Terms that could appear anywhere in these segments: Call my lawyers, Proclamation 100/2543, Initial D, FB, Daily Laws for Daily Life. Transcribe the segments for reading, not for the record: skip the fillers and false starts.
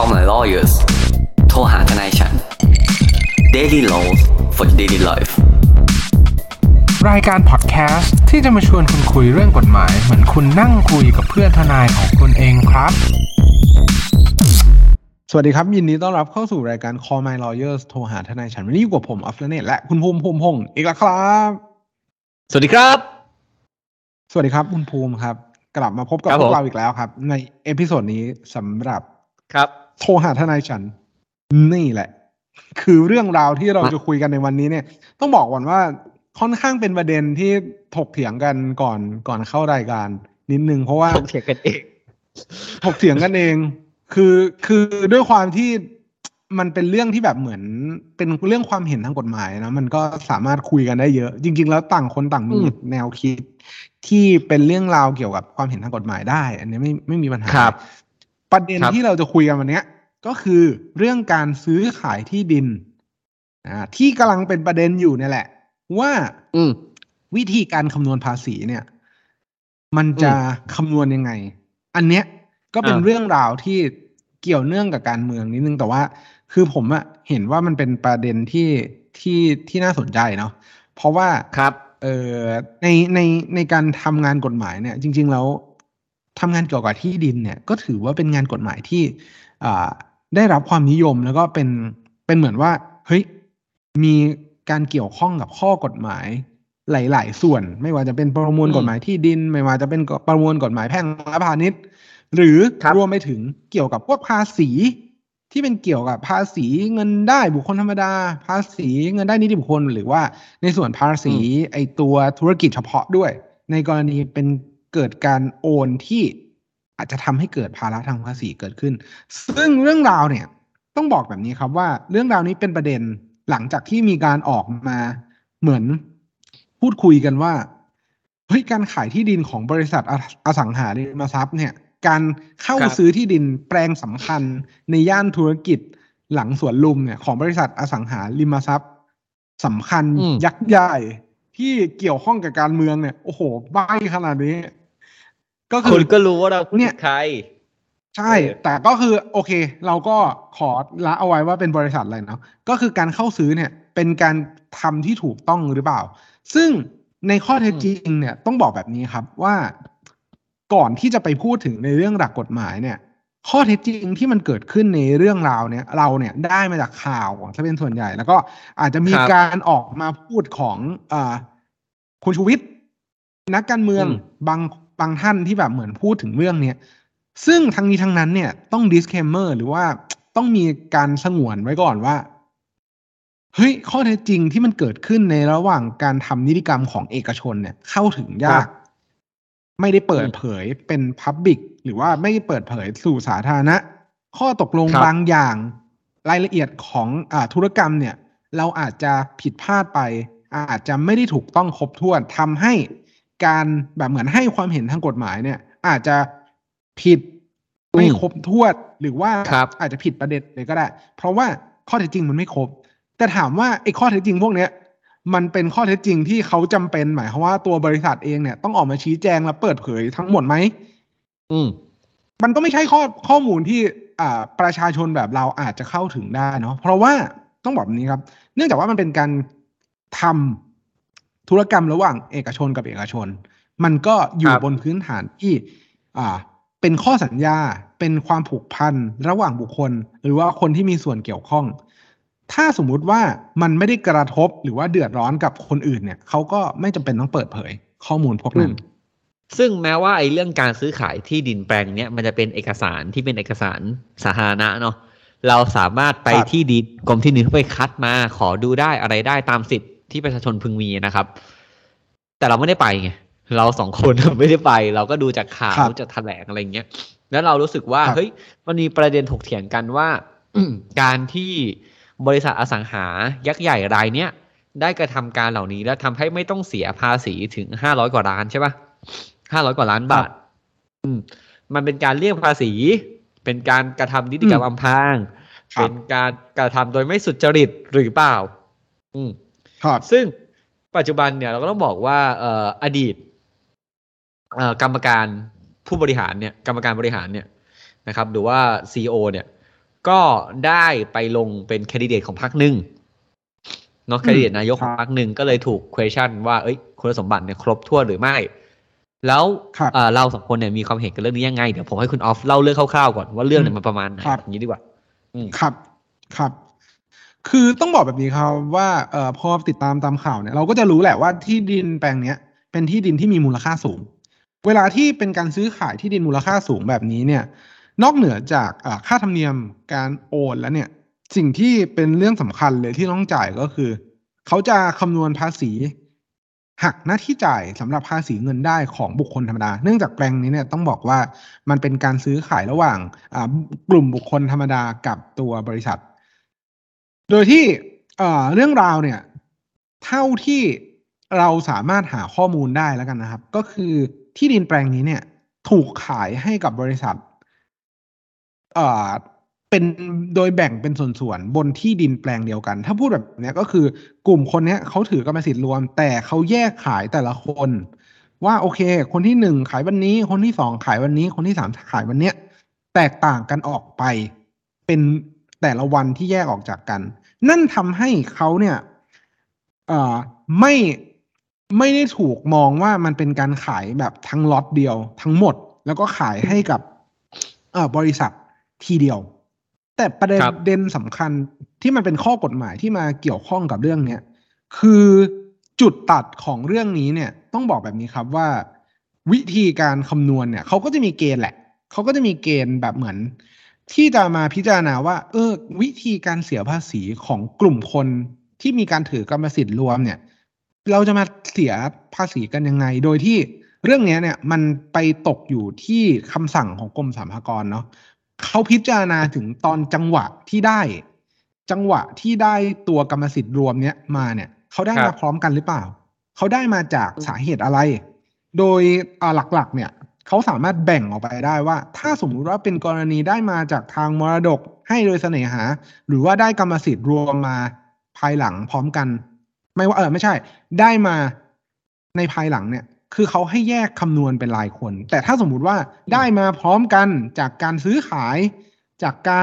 Call my lawyers โทรหาทนายฉัน Daily Laws for Daily Life รายการพอดแคสต์ที่จะมาชวนคุณคุยเรื่องกฎหมายเหมือนคุณนั่งคุยกับเพื่อนทนายของคุณเองครับสวัสดีครับยินดีต้อนรับเข้าสู่รายการ Call My Lawyers โทรหาทนายฉันวันนี้อยู่กับผมอัฟเนตและคุณภูมิพงษ์อีกแล้วครับสวัสดีครับสวัสดีครับคุณภูมิครับกลับมาพบกับพวกเราอีกแล้วครับในเอพิโซดนี้สำหรับครับโทรหาทนายฉันนี่แหละคือเรื่องราวที่เราจะคุยกันในวันนี้เนี่ยต้องบอกก่อนว่าค่อนข้างเป็นประเด็นที่ถกเถียงกันก่อนเข้ารายการนิดนึงเพราะว่าถกเถียงกันเองคือด้วยความที่มันเป็นเรื่องที่แบบเหมือนเป็นเรื่องความเห็นทางกฎหมายนะมันก็สามารถคุยกันได้เยอะจริงๆแล้วต่างคนต่างมีแนวคิดที่เป็นเรื่องราวเกี่ยวกับความเห็นทางกฎหมายได้อันนี้ไม่มีปัญหาประเด็นที่เราจะคุยกันวันนี้ก็คือเรื่องการซื้อขายที่ดินที่กำลังเป็นประเด็นอยู่นี่แหละว่าวิธีการคำนวณภาษีเนี่ยมันจะคำนวณยังไงอันเนี้ยก็เป็นเรื่องราวที่เกี่ยวเนื่องกับการเมืองนิดนึงแต่ว่าคือผมอะเห็นว่ามันเป็นประเด็นที่น่าสนใจเนาะเพราะว่าครับในการทำงานกฎหมายเนี่ยจริงๆแล้วทำงานเกี่ยวกับที่ดินเนี่ยก็ถือว่าเป็นงานกฎหมายที่ได้รับความนิยมแล้วก็เป็นเหมือนว่าเฮ้ยมีการเกี่ยวข้องกับข้อกฎหมายหลายๆส่วนไม่ว่าจะเป็นประมวลกฎหมายที่ดินไม่ว่าจะเป็นประมวลกฎหมายแพ่งและพาณิชย์หรือรวมไปถึงเกี่ยวกับพวกภาษีที่เป็นเกี่ยวกับภาษีเงินได้บุคคลธรรมดาภาษีเงินได้นิติบุคคลหรือว่าในส่วนภาษีไอตัวธุรกิจเฉพาะด้วยในกรณีเป็นเกิดการโอนที่อาจจะทำให้เกิดภาระทางภาษีเกิดขึ้นซึ่งเรื่องราวเนี่ยต้องบอกแบบนี้ครับว่าเรื่องราวนี้เป็นประเด็นหลังจากที่มีการออกมาเหมือนพูดคุยกันว่าเฮ้ยการขายที่ดินของบริษัทอสังหาริมทรัพย์เนี่ยการเข้าซื้อที่ดินแปลงสำคัญในย่านธุรกิจหลังสวนลุมเนี่ยของบริษัทอสังหาริมทรัพย์สำคัญยักษ์ใหญ่ที่เกี่ยวข้องกับการเมืองเนี่ยโอ้โหใบ้ขนาดนี้ก็คือคนก็รู้ว่าเราเนี่ยใครใช่แต่ก็คือโอเคเราก็ขอละเอาไว้ว่าเป็นบริษัทอะไรเนาะก็คือการเข้าซื้อเนี่ยเป็นการทำที่ถูกต้องหรือเปล่าซึ่งในข้อเท็จจริงเนี่ยต้องบอกแบบนี้ครับว่าก่อนที่จะไปพูดถึงในเรื่องหลักกฎหมายเนี่ยข้อเท็จจริงที่มันเกิดขึ้นในเรื่องราวเนี่ยเราเนี่ยได้มาจากข่าวถ้าเป็นส่วนใหญ่แล้วก็อาจจะมีการออกมาพูดของคุณชูวิทย์นักการเมืองบางท่านที่แบบเหมือนพูดถึงเรื่องเนี้ยซึ่งทั้งนี้ทั้งนั้นเนี่ยต้อง disclaimer หรือว่าต้องมีการสงวนไว้ก่อนว่าเฮ้ยข้อเท็จจริงที่มันเกิดขึ้นในระหว่างการทำนิติกรรมของเอกชนเนี่ยเข้าถึงยากไม่ได้เปิดเผยเป็น public หรือว่าไม่ได้เปิดเผยสู่สาธารณะข้อตกลงบางอย่างรายละเอียดของธุรกรรมเนี่ยเราอาจจะผิดพลาดไปอาจจะไม่ได้ถูกต้องครบถ้วนทำให้การแบบเหมือนให้ความเห็นทางกฎหมายเนี่ยอาจจะผิดไม่ครบถ้วนหรือว่าอาจจะผิดประเด็นเลยก็ได้เพราะว่าข้อเท็จจริงมันไม่ครบแต่ถามว่าไอ้ข้อเท็จจริงพวกเนี้ยมันเป็นข้อเท็จจริงที่เขาจำเป็นหมายความว่าตัวบริษัทเองเนี่ยต้องออกมาชี้แจงและเปิดเผยทั้งหมดไหมมันก็ไม่ใช่ข้อมูลที่ประชาชนแบบเราอาจจะเข้าถึงได้เนาะเพราะว่าต้องบอกแบบนี้ครับเนื่องจากว่ามันเป็นการทำธุรกรรมระหว่างเอกชนกับเอกชนมันก็อยู่บนพื้นฐานที่เป็นข้อสัญญาเป็นความผูกพันระหว่างบุคคลหรือว่าคนที่มีส่วนเกี่ยวข้องถ้าสมมุติว่ามันไม่ได้กระทบหรือว่าเดือดร้อนกับคนอื่นเนี่ยเขาก็ไม่จำเป็นต้องเปิดเผยข้อมูลพวกนั้นซึ่งแม้ว่าไอ้เรื่องการซื้อขายที่ดินแปลงเนี้ยมันจะเป็นเอกสารที่เป็นเอกสารสาธารณะเนาะเราสามารถไปที่ดินกรมที่ดินไปคัดมาขอดูได้อะไรได้ตามสิทธิ์ที่ประชาชนพึงมีนะครับแต่เราไม่ได้ไปไงเราสองคนไม่ได้ไปเราก็ดูจากข่าวจากแถลงอะไรเงี้ยแล้วเรารู้สึกว่าเฮ้ยมันมีประเด็นถกเถียงกันว่าการที่บริษัทอสังหายักษ์ใหญ่รายเนี้ยได้กระทำการเหล่านี้แล้วทำให้ไม่ต้องเสียภาษีถึง500กว่าล้านใช่ป่ะ500กว่าล้านบาทมันเป็นการเลี่ยงภาษีเป็นการกระทำนิติกรรมอำพรางเป็นการกระทำโดยไม่สุจริตหรือเปล่าซึ่งปัจจุบันเนี่ยเราก็ต้องบอกว่าอดีตกรรมการผู้บริหารเนี่ยกรรมการบริหารเนี่ยนะครับหรือว่า CEO เนี่ย ก็ได้ไปลงเป็นแคนดิเดตของพรรคหนึ่งเนาะแคนดิเดตนายกของพรรคหนึ่งก็เลยถูก question ว่าคุณสมบัติเนี่ยครบถ้วนหรือไม่แล้วเราสองคนเนี่ยมีความเห็นกันเรื่องนี้ยังไงเดี๋ยวผมให้คุณออฟเล่าเรื่องคร่าวๆก่อนว่าเรื่องเนี่ยมันประมาณไหนอย่างนี้ดีกว่าครับครับคือต้องบอกแบบนี้ครับว่าพอติดตามข่าวเนี่ยเราก็จะรู้แหละว่าที่ดินแปลงเนี้ยเป็นที่ดินที่มีมูลค่าสูงเวลาที่เป็นการซื้อขายที่ดินมูลค่าสูงแบบนี้เนี่ยนอกเหนือจากค่าธรรมเนียมการโอนแล้วเนี่ยสิ่งที่เป็นเรื่องสำคัญเลยที่ต้องจ่ายก็คือเขาจะคำนวณภาษีหักหน้าที่จ่ายสำหรับภาษีเงินได้ของบุคคลธรรมดาเนื่องจากแปลงนี้เนี่ยต้องบอกว่ามันเป็นการซื้อขายระหว่างกลุ่มบุคคลธรรมดากับตัวบริษัทโดยที่เรื่องราวเนี่ยเท่าที่เราสามารถหาข้อมูลได้แล้วกันนะครับก็คือที่ดินแปลงนี้เนี่ยถูกขายให้กับบริษัทเป็นโดยแบ่งเป็นส่วนๆบนที่ดินแปลงเดียวกันถ้าพูดแบบนี้ก็คือกลุ่มคนนี้เขาถือกรรมสิทธิ์รวมแต่เขาแยกขายแต่ละคนว่าโอเคคนที่1ขายวันนี้คนที่2ขายวันนี้คนที่3ขายวันเนี้ยแตกต่างกันออกไปเป็นแต่ละวันที่แยกออกจากกันนั่นทำให้เขาเนี่ยไม่ได้ถูกมองว่ามันเป็นการขายแบบทั้งล็อตเดียวทั้งหมดแล้วก็ขายให้กับบริษัททีเดียวแต่ประเด็นสำคัญที่มันเป็นข้อกฎหมายที่มาเกี่ยวข้องกับเรื่องนี้คือจุดตัดของเรื่องนี้เนี่ยต้องบอกแบบนี้ครับว่าวิธีการคำนวณเนี่ยเขาก็จะมีเกณฑ์แหละเขาก็จะมีเกณฑ์แบบเหมือนที่จะมาพิจารณาว่าวิธีการเสียภาษีของกลุ่มคนที่มีการถือกรรมสิทธิ์รวมเนี่ยเราจะมาเสียภาษีกันยังไงโดยที่เรื่องนี้เนี่ยมันไปตกอยู่ที่คำสั่งของกรมสรรพากรเนาะเขาพิจารณาถึงตอนจังหวะที่ได้ตัวกรรมสิทธิ์รวมเนี่ยมาเนี่ยเขาได้มาพร้อมกันหรือเปล่าเขาได้มาจากสาเหตุอะไรโดยหลักๆเนี่ยเขาสามารถแบ่งออกไปได้ว่าถ้าสมมุติว่าเป็นกรณีได้มาจากทางมรดกให้โดยเสน่หาหรือว่าได้กรรมสิทธิ์รวมมาภายหลังพร้อมกันไม่ว่าไม่ใช่ได้มาในภายหลังเนี่ยคือเขาให้แยกคำนวณเป็นรายคนแต่ถ้าสมมุติว่าได้มาพร้อมกันจากการซื้อขายจากกา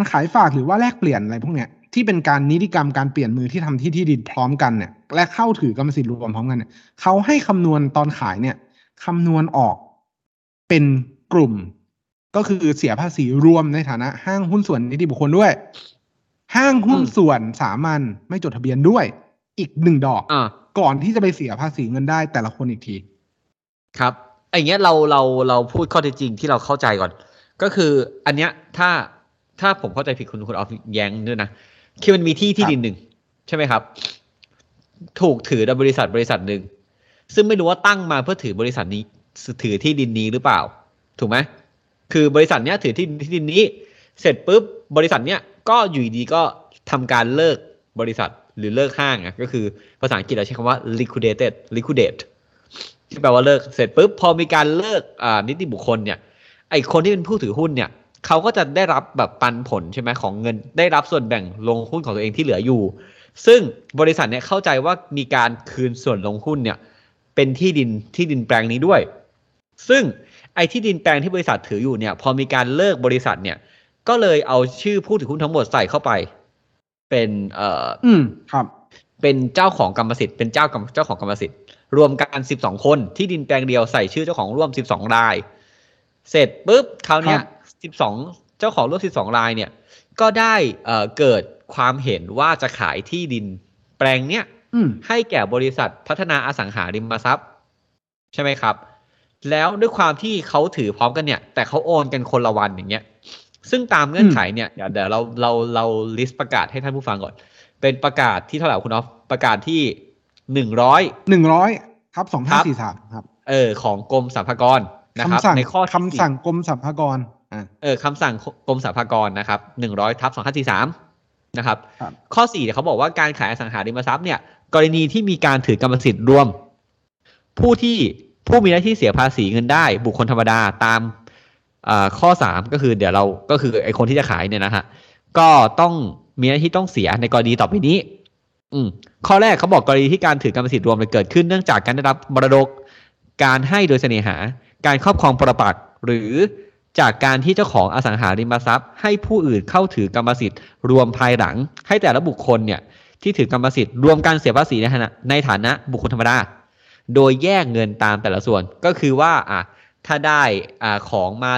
รขายฝากหรือว่าแลกเปลี่ยนอะไรพวกเนี้ยที่เป็นการนิติกรรมการเปลี่ยนมือที่ทำที่ดินพร้อมกันเนี่ยและเข้าถือกรรมสิทธิ์รวมพร้อมกันเนี่ยเขาให้คำนวณตอนขายเนี่ยคำนวณออกเป็นกลุ่มก็คือเสียภาษีรวมในฐานะห้างหุ้นส่วนนิติบุคคลด้วยห้างหุ้นส่วนสามัญไม่จดทะเบียนด้วยอีก1ดอกก่อนที่จะไปเสียภาษีเงินได้แต่ละคนอีกทีครับอย่างเงี้ยเราพูดข้อเท็จจริงที่เราเข้าใจก่อนก็คืออันเนี้ยถ้าผมเข้าใจผิดคุณออฟแย้งด้วยนะคือมันมีที่ดินหนึ่งใช่ไหมครับถูกถือโดยบริษัทหนึ่งซึ่งไม่รู้ว่าตั้งมาเพื่อถือบริษัทนี้ถือที่ดินนี้หรือเปล่าถูกไหมคือบริษัทเนี้ยถือที่ดินนี้เสร็จปุ๊บบริษัทเนี้ยก็อยู่ดีก็ทำการเลิกบริษัทหรือเลิกห้างอ่ะก็คือภาษาอังกฤษเราใช้คำว่า liquidate ที่แปลว่าเลิกเสร็จปุ๊บพอมีการเลิกนิติบุคคลเนี่ยไอคนที่เป็นผู้ถือหุ้นเนี่ยเขาก็จะได้รับแบบปันผลใช่ไหมของเงินได้รับส่วนแบ่งลงหุ้นของตัวเองที่เหลืออยู่ซึ่งบริษัทเนี่ยเข้าใจว่ามีการคืนส่วนลงหุ้นเนี่ยเป็นที่ดินแปลงนี้ด้วยซึ่งไอที่ดินแปลงที่บริษัทถืออยู่เนี่ยพอมีการเลิกบริษัทเนี่ยก็เลยเอาชื่อผู้ถือหุ้นทั้งหมดใส่เข้าไปเป็นครับเป็นเจ้าของกรรมสิทธิ์เป็นเจ้าของกรรมสิทธิ์รวมกัน12คนที่ดินแปลงเดียวใส่ชื่อเจ้าของร่วม12รายเสร็จปุ๊บคราวเนี้ย12เจ้าของร่วม12รายเนี่ยก็ได้เกิดความเห็นว่าจะขายที่ดินแปลงเนี้ยให้แก่บริษัทพัฒนาอสังหาริมทรัพย์ใช่ไหมครับแล้วด้วยความที่เขาถือพร้อมกันเนี่ยแต่เขาโอนกันคนละวันอย่างเงี้ยซึ่งตามเงื่อนไขเนี่ยเดี๋ยวเราลิสต์ประกาศให้ท่านผู้ฟังก่อนเป็นประกาศที่เท่าไหร่คุณอ๊อฟประกาศที่100/2543ครับของกรมสรรพากรนะครับในข้อคำสั่งกรมสรรพากรคำสั่งกรมสรรพากรนะครับ100/2543นะครับข้อ4เนี่ยเขาบอกว่าการขายอสังหาริมทรัพย์เนี่ยกรณีที่มีการถือกรรมสิทธิ์รวมผู้มีหน้าที่เสียภาษีเงินได้บุคคลธรรมดาตามข้อ3ก็คือเดี๋ยวเราก็คือไอคนที่จะขายเนี่ยนะฮะก็ต้องมีหน้าที่ต้องเสียในกรณีต่อไปนี้ข้อแรกเขาบอกกรณีที่การถือกรรมสิทธิ์รวมเกิดขึ้นเนื่องจากการได้รับมรดกการให้โดยเสน่หาการครอบครองปรปักษ์หรือ จากการที่เจ้าของอสังหาริมทรัพย์ให้ผู้อื่นเข้าถือกรรมสิทธิ์รวมภายหลังให้แต่ละบุคคลเนี่ยที่ถือกรรมสิทธิ์รวมการเสียภาษีในฐานะบุคคลธรรมดาโดยแยกเงินตามแต่ละส่วนก็คือว่าถ้าได้ของมา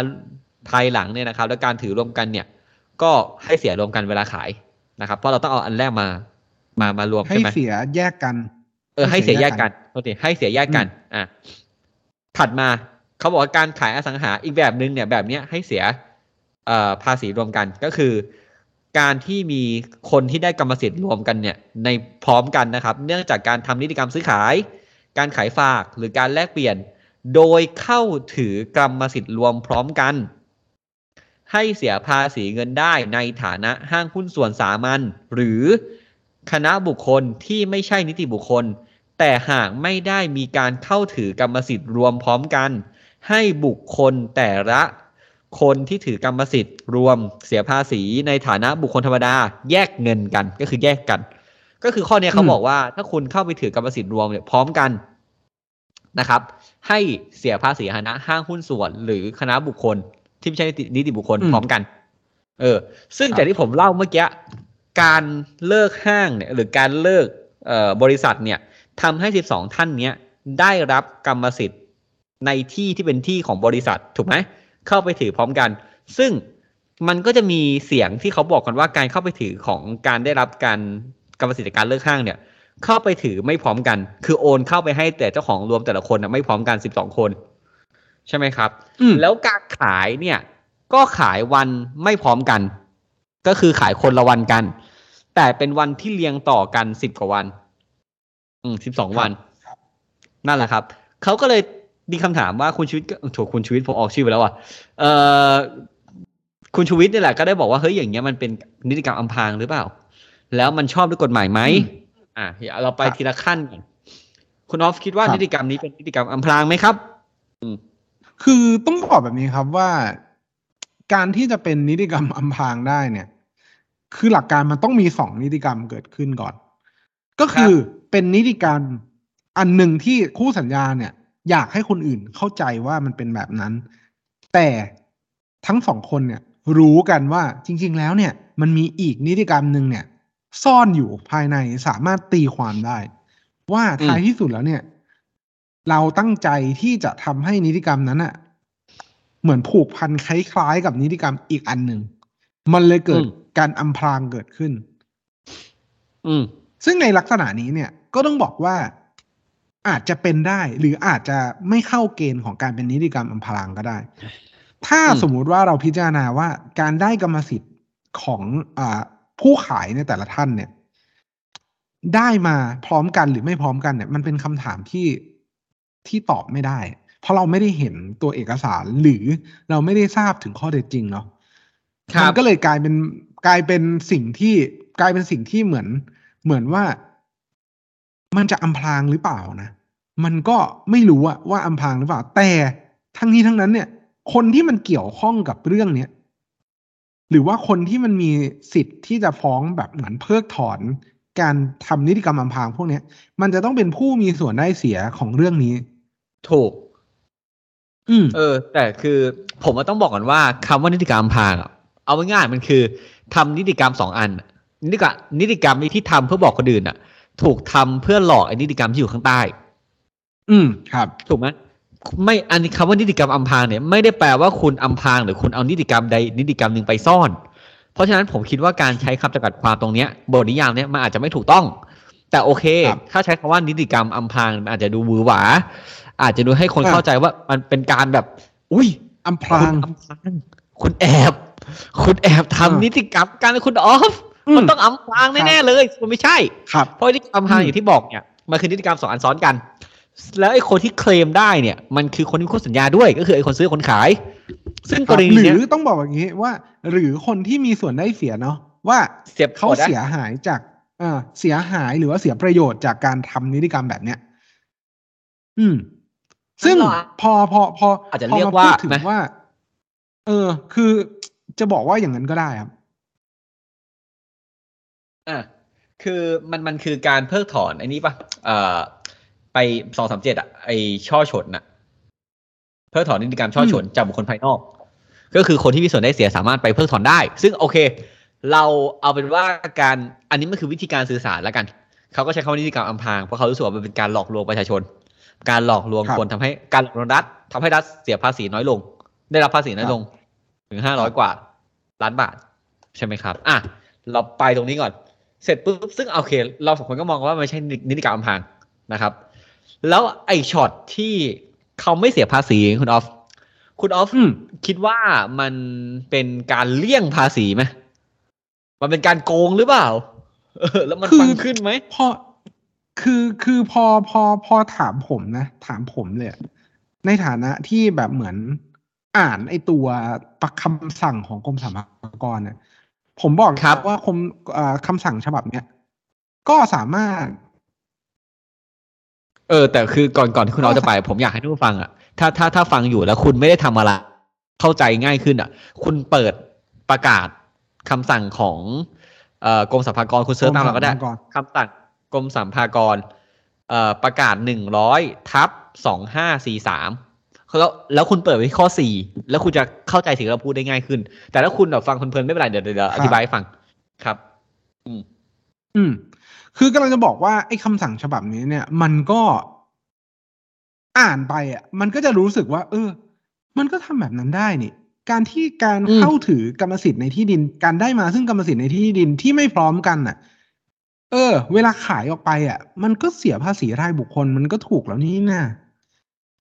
ภายหลังเนี่ยนะครับแล้วการถือรวมกันเนี่ยก็ให้เสียรวมกันเวลาขายนะครับเพราะเราต้องเอาอันแรกมารวมใช่ไหมให้เสียแยกกันให้เสียแยกกันโอเคให้เสียแยกกันถัดมาเขาบอกว่าการขายอสังหาอีกแบบนึงเนี่ยแบบนี้ให้เสียภาษีรวมกันก็คือการที่มีคนที่ได้กรรมสิทธิ์รวมกันเนี่ยในพร้อมกันนะครับเนื่องจากการทำนิติกรรมซื้อขายการขายฝากหรือการแลกเปลี่ยนโดยเข้าถือกรรมสิทธิ์รวมพร้อมกันให้เสียภาษีเงินได้ในฐานะห้างหุ้นส่วนสามัญหรือคณะบุคคลที่ไม่ใช่นิติบุคคลแต่หากไม่ได้มีการเข้าถือกรรมสิทธิ์รวมพร้อมกันให้บุคคลแต่ละคนที่ถือกรรมสิทธิ์รวมเสียภาษีในฐานะบุคคลธรรมดาแยกเงินกันก็คือแยกกันก็คือข้อนี้เขาบอกว่าถ้าคุณเข้าไปถือกรรมสิทธิ์รวมเนี่ยพร้อมกันนะครับให้เสียภาษีฐานะห้างหุ้นส่วนหรือคณะบุคคลที่ไม่ใช่นิติบุคคลพร้อมกันซึ่งจากที่ผมเล่าเมื่อกี้การเลิกห้างเนี่ยหรือการเลิกบริษัทเนี่ยทำให้12ท่านเนี้ยได้รับกรรมสิทธิ์ในที่ที่เป็นที่ของบริษัทถูกไหมเข้าไปถือพร้อมกันซึ่งมันก็จะมีเสียงที่เขาบอกกันว่าการเข้าไปถือของการได้รับการกรรมสิทธิ์การเลิกห้างเนี่ยเข้าไปถือไม่พร้อมกันคือโอนเข้าไปให้แต่เจ้าของรวมแต่ละคนนะไม่พร้อมกัน12คนใช่ไหมครับแล้วการขายเนี่ยก็ขายวันไม่พร้อมกันก็คือขายคนละวันกันแต่เป็นวันที่เรียงต่อกัน10กว่าวัน12วันนั่นแหละครับเขาก็เลยมีคำถามว่าคุณชูวิทย์ถูกคุณชูวิทย์ผมออกชื่อไปแล้วว่ะคุณชูวิทย์นี่แหละก็ได้บอกว่าเฮ้ยอย่างเงี้ยมันเป็นนิติกรรมอำพรางหรือเปล่าแล้วมันชอบด้วยกฎหมายไหมเราไปทีละขั้นกันคุณออฟคิดว่านิติกรรมนี้เป็นนิติกรรมอำพรางไหมครับคือต้องบอกแบบนี้ครับว่าการที่จะเป็นนิติกรรมอำพรางได้เนี่ยคือหลักการมันต้องมี2นิติกรรมเกิดขึ้นก่อนก็คือเป็นนิติกรรมอันหนึ่งที่คู่สัญญาเนี่ยอยากให้คนอื่นเข้าใจว่ามันเป็นแบบนั้นแต่ทั้งสองคนเนี่ยรู้กันว่าจริงๆแล้วเนี่ยมันมีอีกนิติกรรมนึงเนี่ยซ่อนอยู่ภายในสามารถตีความได้ว่าท้ายที่สุดแล้วเนี่ยเราตั้งใจที่จะทำให้นิติกรรมนั้นน่ะเหมือนผูกพันคล้ายๆกับนิติกรรมอีกอันหนึ่งมันเลยเกิดการอำพรางเกิดขึ้นซึ่งในลักษณะนี้เนี่ยก็ต้องบอกว่าอาจจะเป็นได้หรืออาจจะไม่เข้าเกณฑ์ของการเป็นนิติกรรมอำพรางก็ได้ถ้าสมมุติว่าเราพิจารณาว่าการได้กรรมสิทธิ์ของผู้ขายในแต่ละท่านเนี่ยได้มาพร้อมกันหรือไม่พร้อมกันเนี่ยมันเป็นคำถามที่ตอบไม่ได้เพราะเราไม่ได้เห็นตัวเอกสารหรือเราไม่ได้ทราบถึงข้อเท็จจริงเนาะมันก็เลยกลายเป็นสิ่งที่เหมือนว่ามันจะอำพรางหรือเปล่านะมันก็ไม่รู้ว่าอำพรางหรือเปล่าแต่ทั้งนี้ทั้งนั้นเนี่ยคนที่มันเกี่ยวข้องกับเรื่องเนี้ยหรือว่าคนที่มันมีสิทธิ์ที่จะฟ้องแบบเหมือนเพิกถอนการทำนิติกรรมอำพรางพวกนี้มันจะต้องเป็นผู้มีส่วนได้เสียของเรื่องนี้ถูกแต่คือผมต้องบอกก่อนว่าคำว่านิติกรรมอำพรางเอาง่ายๆมันคือทำนิติกรรม2อันนิติกรรมที่ทำเพื่อบอกคนอื่นถูกทำเพื่อหลอกนิติกรรมที่อยู่ข้างใต้ครับถูกไหมไม่อันนี้คำว่านิติกรรมอำพรางเนี่ยไม่ได้แปลว่าคุณอำพรางหรือคุณเอานิติกรรมใดนิติกรรมหนึ่งไปซ่อนเพราะฉะนั้นผมคิดว่าการใช้คำจำกัดความตรงนี้บทนิยามเนี่ยมันอาจจะไม่ถูกต้องแต่โอเคถ้าใช้คำว่านิติกรรมอำพรางมันอาจจะดูหวือหวาอาจจะดูให้คนเข้าใจว่ามันเป็นการแบบอุ้ยอำพรางคุณแอบทำนิติกรรมการคุณออฟมันต้องอำพรางแน่ๆเลยมันไม่ใช่เพราะนิติกรรมอำพรางอย่างที่บอกเนี่ยมันคือนิติกรรม2อันซ้อนกันแล้วไอ้คนที่เคลมได้เนี่ยมันคือคนที่คู่สัญญาด้วยก็คือไอ้คนซื้อคนขายซึ่งกรณีเนี้ยหรือต้องบอกอย่างงี้ว่าหรือคนที่มีส่วนได้เสียเนาะว่าเขาเสียหายจากเสียหายหรือว่าเสียประโยชน์จากการทำนิติกรรมแบบเนี้ยซึ่งพออาจจะเรียกว่าถึงว่าคือจะบอกว่าอย่างนั้นก็ได้ครับคือมันคือการเพิกถอนอันนี้ป่ะไป237ไอ้ช่อฉนน่ะเพิกถอนนิติกรรมช่อฉนจากบุคคลภายนอก ก็คือคนที่มีส่วนได้เสียสามารถไปเพิกถอนได้ซึ่งโอเคเราเอาเป็นว่าการอันนี้มันคือวิธีการสื่อสารแล้วกันเขาก็ใช้คำว่านิติกรรมอำพรางเพราะเขารู้สึกว่ามันเป็นการหลอกลวงประชาชนการหลอกลวงคนทำให้การหลอกลวงรัฐทำให้รัฐเสียภาษีน้อยลงได้รับภาษีน้อยลงถึง500กว่าล้านบาทใช่ไหมครับอ่ะเราไปตรงนี้ก่อนเสร็จปุ๊บซึ่งโอเคเราสองคนก็มองว่ามันไม่ใช่นิติกรรมอำพรางนะครับแล้วไอ้ช็อตที่เขาไม่เสียภาษีคุณออฟคิดว่ามันเป็นการเลี่ยงภาษีไหมมันเป็นการโกงหรือเปล่าแล้วมันฟังขึ้นไหมพอคือพอถามผมเลยในฐานะที่แบบเหมือนอ่านไอ้ตัวคำสั่งของกรมสรรพากรเนี่ยผมบอกว่าคำสั่งฉบับเนี้ยก็สามารถแต่คือก่อนที่คุณเอาจะไปผมอยากให้ทุกฟังอ่ะถ้าฟังอยู่แล้วคุณไม่ได้ทำอะไรเข้าใจง่ายขึ้นอ่ะคุณเปิดประกาศคำสั่งของกรมสรรพากรคุณเสิร์ชตามเราก็ได้คำสั่งกรมสรรพากรประกาศ 100/2543 แล้วคุณเปิดไปที่ข้อ4แล้วคุณจะเข้าใจสิ่งที่เราพูดได้ง่ายขึ้นแต่ถ้าคุณแบบฟังเพลินๆไม่เป็นไรเดี๋ยวอธิบายให้ฟังครับคือกำลังจะบอกว่าไอ้คำสั่งฉบับนี้เนี่ยมันก็อ่านไปอ่ะมันก็จะรู้สึกว่ามันก็ทำแบบนั้นได้นี่การที่การเข้าถือกรรมสิทธิ์ในที่ดินการได้มาซึ่งกรรมสิทธิ์ในที่ดินที่ไม่พร้อมกันน่ะเวลาขายออกไปอ่ะมันก็เสียภาษีรายบุคคลมันก็ถูกแล้วนี่นะ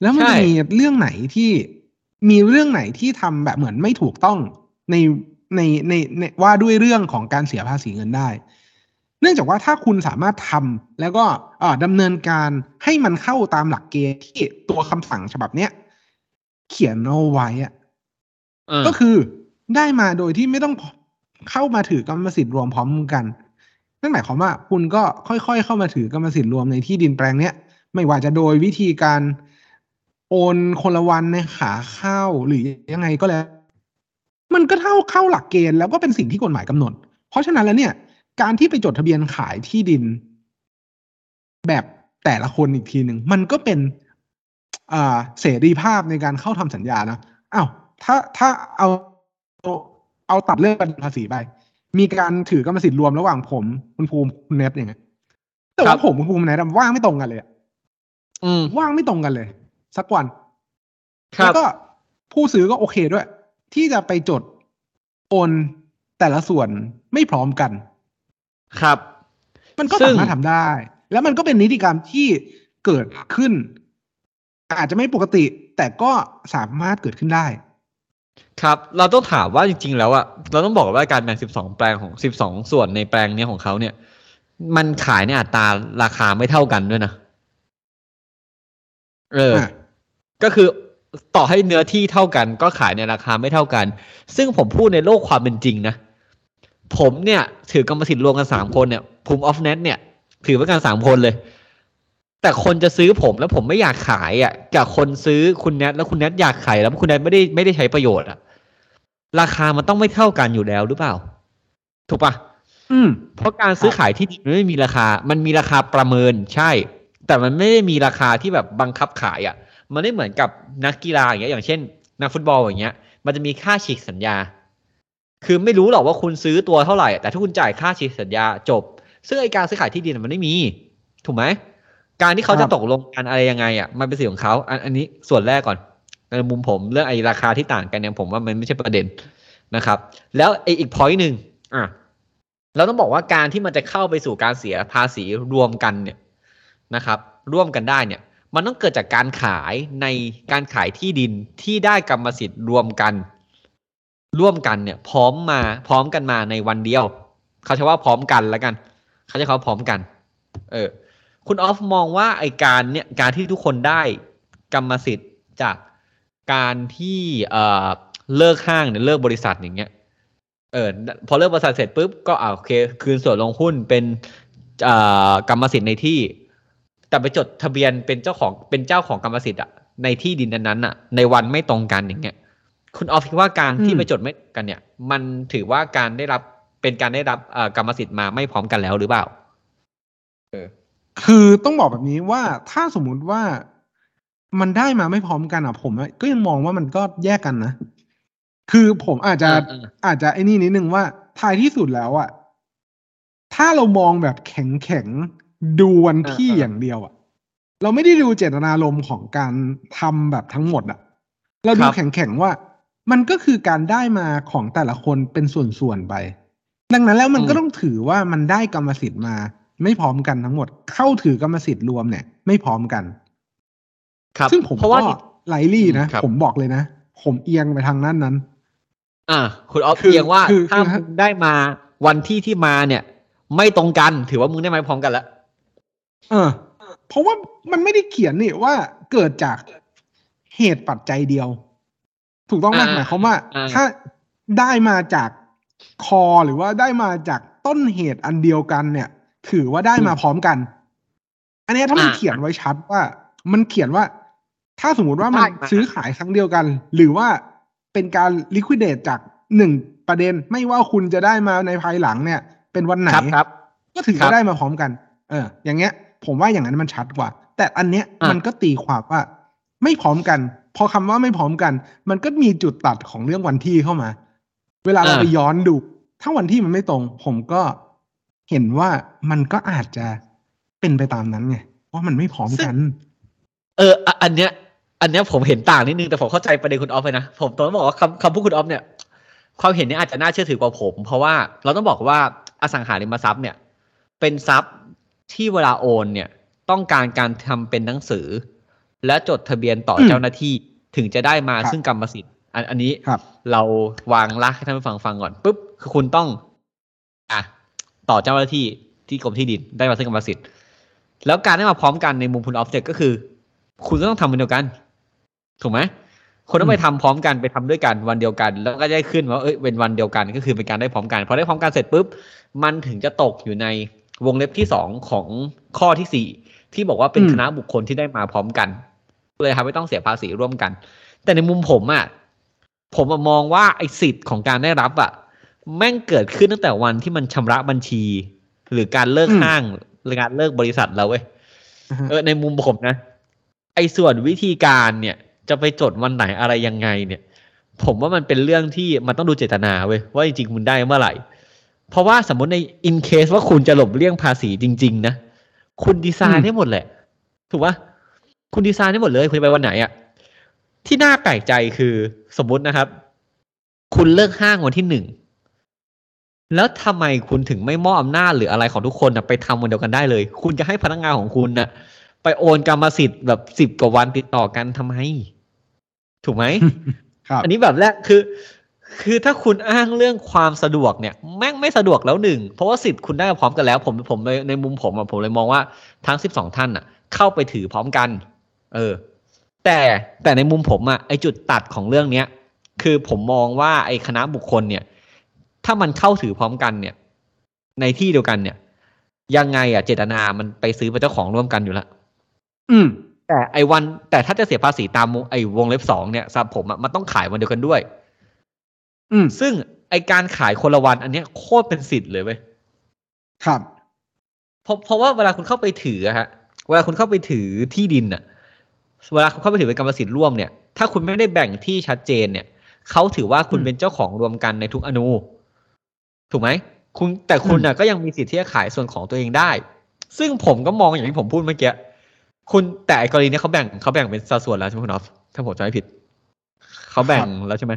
แล้วมันมีเรื่องไหนที่ทำแบบเหมือนไม่ถูกต้องในว่าด้วยเรื่องของการเสียภาษีเงินได้เนื่องจากว่าถ้าคุณสามารถทำแล้วก็ดำเนินการให้มันเข้าตามหลักเกณฑ์ที่ตัวคำสั่งฉบับเนี้ยเขียนเอาไว้อ่ะก็คือได้มาโดยที่ไม่ต้องเข้ามาถือกรรมสิทธิ์รวมพร้อมกันนั่นหมายความว่าคุณก็ค่อยๆเข้ามาถือกรรมสิทธิ์รวมในที่ดินแปลงเนี้ยไม่ว่าจะโดยวิธีการโอนคนละวันในขาเข้าหรือยังไงก็แล้วมันก็เข้าหลักเกณฑ์แล้วก็เป็นสิ่งที่กฎหมายกำหนดเพราะฉะนั้นแล้วเนี่ยการที่ไปจดทะเบียนขายที่ดินแบบแต่ละคนอีกทีนึงมันก็เป็นเสรีภาพในการเข้าทำสัญญานะอ้าวถ้าเอาตัดเรื่องภาษีไปมีการถือกรรมสิทธิ์รวมระหว่างผมคุณภูมิคุณเนทอย่างเงี้ยแต่ว่าผมคุณภูมิเนทว่างไม่ตรงกันเลยสักวันแล้วก็ผู้ซื้อก็โอเคด้วยที่จะไปจดโอนแต่ละส่วนไม่พร้อมกันครับมันก็สามารถทำได้แล้วมันก็เป็นนิติกรรมที่เกิดขึ้นอาจจะไม่ปกติแต่ก็สามารถเกิดขึ้นได้ครับเราต้องถามว่าจริงๆแล้วอ่ะเราต้องบอกว่าการแบ่ง12แปลงของ12ส่วนในแปลงนี้ของเขาเนี่ยมันขายในอัตราราคาไม่เท่ากันด้วยนะก็คือต่อให้เนื้อที่เท่ากันก็ขายในราคาไม่เท่ากันซึ่งผมพูดในโลกความเป็นจริงนะผมเนี่ยถือกรรมสิทธิ์รวมกัน3คนเนี่ยภูมิออฟเน็ตเนี่ยถือไว้กัน3คนเลยแต่คนจะซื้อผมแล้วผมไม่อยากขายอ่ะกับคนซื้อคุณเน็ตแล้วคุณเน็ตอยากขายแล้วคุณเน็ตไม่ได้ใช้ประโยชน์อ่ะราคามันต้องไม่เท่ากันอยู่แล้วหรือเปล่าถูกป่ะเพราะการซื้อขายที่ดินมันไม่มีราคามันมีราคาประเมินใช่แต่มันไม่ได้มีราคาที่แบบบังคับขายอ่ะมันไม่เหมือนกับนักกีฬาอย่างเงี้ยอย่างเช่นนักฟุตบอลอย่างเงี้ยมันจะมีค่าฉีกสัญญาคือไม่รู้หรอกว่าคุณซื้อตัวเท่าไหร่แต่ถ้าคุณจ่ายค่าฉีกสัญญาจบซึ่งไอ้การซื้อขายที่ดินมันไม่มีถูกไหมการที่เขาจะตกลงกันอะไรยังไงอ่ะมันเป็นสิทธิ์ของเขาอันนี้ส่วนแรกก่อนในมุมผมเรื่องไอ้ราคาที่ต่างกันเนี่ยผมว่ามันไม่ใช่ประเด็นนะครับแล้วไอ้อีก point นึงเราต้องบอกว่าการที่มันจะเข้าไปสู่การเสียภาษีรวมกันเนี่ยนะครับร่วมกันได้เนี่ยมันต้องเกิดจากการขายในการขายที่ดินที่ได้กรรมสิทธิ์ร่วมกันเนี่ยพร้อมกันมาในวันเดียวเขาใช้ว่าพร้อมกันแล้วกันเขาจะเขาพร้อมกันคุณออฟมองว่าไอ้การเนี่ยการที่ทุกคนได้กรรมสิทธิ์จากการที่เลิกห้างหรือเลิกบริษัทอย่างเงี้ยพอเลิกบริษัทเสร็จปุ๊บก็โอเคคืนส่วนลงหุ้นเป็นกรรมสิทธิ์ในที่แต่ไปจดทะเบียนเป็นเจ้าของกรรมสิทธิ์อะในที่ดินนั้นน่ะในวันไม่ตรงกันอย่างเงี้ยคุณออฟคิดว่าการที่ไปจดไม่กันเนี่ยมันถือว่าการได้รับเป็นการได้รับกรรมสิทธิ์มาไม่พร้อมกันแล้วหรือเปล่าคือต้องบอกแบบนี้ว่าถ้าสมมุติว่ามันได้มาไม่พร้อมกันอ่ะผมก็ยังมองว่ามันก็แยกกันนะ คือผมอาจจะไอ้นี่นิดนึงว่าท้ายที่สุดแล้วอ่ะถ้าเรามองแบบแข็งๆดูวันที่อย่างเดียวอ่ะเราไม่ได้ดูเจตนารมณ์ของการทำแบบทั้งหมดอ่ะเราดูแข็งๆว่ามันก็คือการได้มาของแต่ละคนเป็นส่วนๆไปดังนั้นแล้วมันก็ต้องถือว่ามันได้กรรมสิทธิ์มาไม่พร้อมกันทั้งหมดเข้าถือกรรมสิทธิ์รวมเนี่ยไม่พร้อมกันครับซึ่งผมก็ไลลี่นะผมบอกเลยนะผมเอียงไปทางนั้นคุณอ๊อฟเอียงว่าถ้ามึงได้มาวันที่มาเนี่ยไม่ตรงกันถือว่ามึงได้มาพร้อมกันแล้วเพราะว่ามันไม่ได้เขียนนี่ว่าเกิดจากเหตุปัจจัยเดียวถูกต้องไหมหมายความว่าถ้าได้มาจากคอหรือว่าได้มาจากต้นเหตุอันเดียวกันเนี่ยถือว่าได้มาพร้อมกันอันนี้ถ้ามันเขียนไว้ชัดว่ามันเขียนว่าถ้าสมมุติว่ามันซื้อขายครั้งเดียวกันหรือว่าเป็นการลิควิดเดตจากหนึ่งประเด็นไม่ว่าคุณจะได้มาในภายหลังเนี่ยเป็นวันไหนก็ถือว่าได้มาพร้อมกันอย่างเงี้ยผมว่าอย่างนั้นมันชัดกว่าแต่อันเนี้ยมันก็ตีความว่าไม่พร้อมกันพอคำว่าไม่พร้อมกันมันก็มีจุดตัดของเรื่องวันที่เข้ามาเวลาเราไปย้อนดูถ้าวันที่มันไม่ตรงผมก็เห็นว่ามันก็อาจจะเป็นไปตามนั้นไงว่ามันไม่พร้อมกันอันเนี้ยผมเห็นต่างนิดนึงแต่ผมเข้าใจประเด็นคุณออฟเลยนะผมต้องบอกว่าคำพูดคุณออฟเนี่ยความเห็นนี้อาจจะน่าเชื่อถือกว่าผมเพราะว่าเราต้องบอกว่าอสังหาริมทรัพย์เนี่ยเป็นทรัพย์ที่เวลาโอนเนี่ยต้องการทำเป็นหนังสือและจดทะเบียนต่อเจ้าหน้าที่ถึงจะได้มาซึ่งกรรมสิทธิ์อันนี้เราวางลักให้ท่านผู้ฟังฟังก่อนปุ๊บคือคุณต้องต่อเจ้าหน้าที่ที่กรมที่ดินได้มาซึ่งกรรมสิทธิ์แล้วการได้มาพร้อมกันในมุมคุณออฟเจกก็คือคุณก็ต้องทำวันเดียวกันถูกไหมคนต้องไปทำพร้อมกันไปทำด้วยกันวันเดียวกันแล้วก็ได้ขึ้นว่าเป็นวันเดียวกันก็คือเป็นการได้พร้อมกันพอได้พร้อมกันเสร็จปุ๊บมันถึงจะตกอยู่ในวงเล็บที่2ของข้อที่4ที่บอกว่าเป็นคณะบุคคลที่ได้มาพร้อมกันเลยครับไม่ต้องเสียภาษีร่วมกันแต่ในมุมผมผมมองว่าไอ้สิทธิ์ของการได้รับแม่งเกิดขึ้นตั้งแต่วันที่มันชำระบัญชีหรือการเลิกห้างหรือการเลิกบริษัทเราเว้ยในมุมผมนะไอ้ส่วนวิธีการเนี่ยจะไปจดวันไหนอะไรยังไงเนี่ยผมว่ามันเป็นเรื่องที่มันต้องดูเจตนาเว้ยว่าจริงๆคุณได้เมื่อไหร่เพราะว่าสมมติในอินเคสว่าคุณจะหลบเลี่ยงภาษีจริงๆนะคุณดีไซน์ได้หมดแหละถูกปะคุณดีไซน์ได้หมดเลยคุณไปวันไหนที่น่าแปลกใจคือสมมตินะครับคุณเลิกห้างวันที่1แล้วทำไมคุณถึงไม่มอบอำนาจหรืออะไรของทุกคนไปทำวันเดียวกันได้เลยคุณจะให้พนักงานของคุณไปโอนกรรมสิทธิ์แบบ10กว่าวันติดต่อกันทำไมถูกไหมครับอันนี้แบบแรกคือถ้าคุณอ้างเรื่องความสะดวกเนี่ยแม่งไม่สะดวกแล้วหนึ่งเพราะว่าสิทธิ์คุณได้พร้อมกันแล้วผมในมุมผมผมเลยมองว่าทั้ง12ท่านเข้าไปถือพร้อมกันแต่ในมุมผมไอจุดตัดของเรื่องเนี้ยคือผมมองว่าไอคณะบุคคลเนี่ยถ้ามันเข้าถือพร้อมกันเนี่ยในที่เดียวกันเนี่ยยังไงเจตนามันไปซื้อเป็นเจ้าของร่วมกันอยู่แล้วแต่ไอวันแต่ถ้าจะเสียภาษีตามไอวงเล็บ2เนี่ยสำหรับผมมันต้องขายวันเดียวกันด้วยซึ่งไอการขายคนละวันอันเนี้ยโคตรเป็นสิทธิ์เลยเว้ยครับเพราะว่าเวลาคุณเข้าไปถือเวลาคุณเข้าไปถือที่ดินเวลาเข้าไปถือเป็นกรรมสิทธิ์ร่วมเนี่ยถ้าคุณไม่ได้แบ่งที่ชัดเจนเนี่ยเขาถือว่าคุณเป็นเจ้าของรวมกันในทุกอนุถูกไหมคุณก็ยังมีสิทธิ์ที่จะขายส่วนของตัวเองได้ซึ่งผมก็มองอย่างที่ผมพูดเมื่อกี้คุณแต่กรณีนี้เขาแบ่งเป็นสัดส่วนแล้วใช่ไหมคุณอ๊อฟถ้าผมจำไม่ผิดเขาแบ่งแล้วใช่ไหม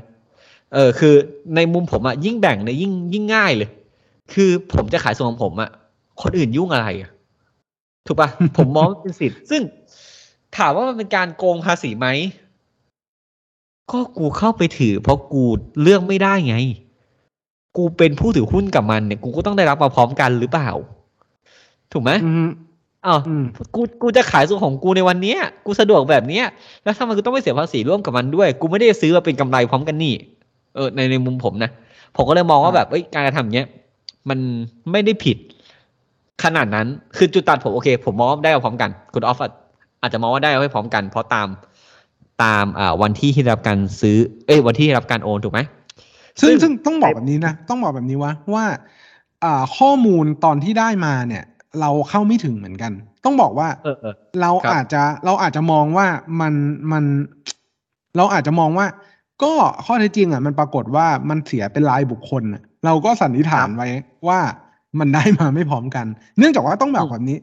คือในมุมผมยิ่งแบ่งเนี่ยยิ่งง่ายเลยคือผมจะขายส่วนของผมคนอื่นยุ่งอะไรถูกป่ะ ผมมองเป็นสิทธิ์ซึ่งถามว่ามันเป็นการโกงภาษีไหมก็กูเข้าไปถือเพราะกูเลือกไม่ได้ไงกูเป็นผู้ถือหุ้นกับมันเนี่ยกูก็ต้องได้รับมาพร้อมกันหรือเปล่าถูกไหมกูจะขายส่วนของกูในวันนี้กูสะดวกแบบนี้แล้วทำไมกูต้องไม่เสียภาษีร่วมกับมันด้วยกูไม่ได้ซื้อมาเป็นกำไรพร้อมกันนี่ในมุมผมนะผมก็เลยมองว่าแบบการกระทำเนี้ยมันไม่ได้ผิดขนาดนั้นคือจุดตัดผมโอเคผมมองได้พร้อมกันคุณออฟอาจจะมองว่าได้ไม่พร้อมกันเพราะตามวันที่ได้รับการซื้อวันที่ได้รับการโอนถูกไหมซึ่งต้องบอกแบบนี้นะต้องบอกแบบนี้ว่าข้อมูลตอนที่ได้มาเนี่ยเราเข้าไม่ถึงเหมือนกันต้องบอกว่าเราอาจจะมองว่า ก็ข้อเท็จจริงอ่ะมันปรากฏว่ามันเสียเป็นรายบุคคลเราก็สันนิษฐานไว้ว่ามันได้มาไม่พร้อมกันเนื่องจากว่าต้องบอกแบบนี้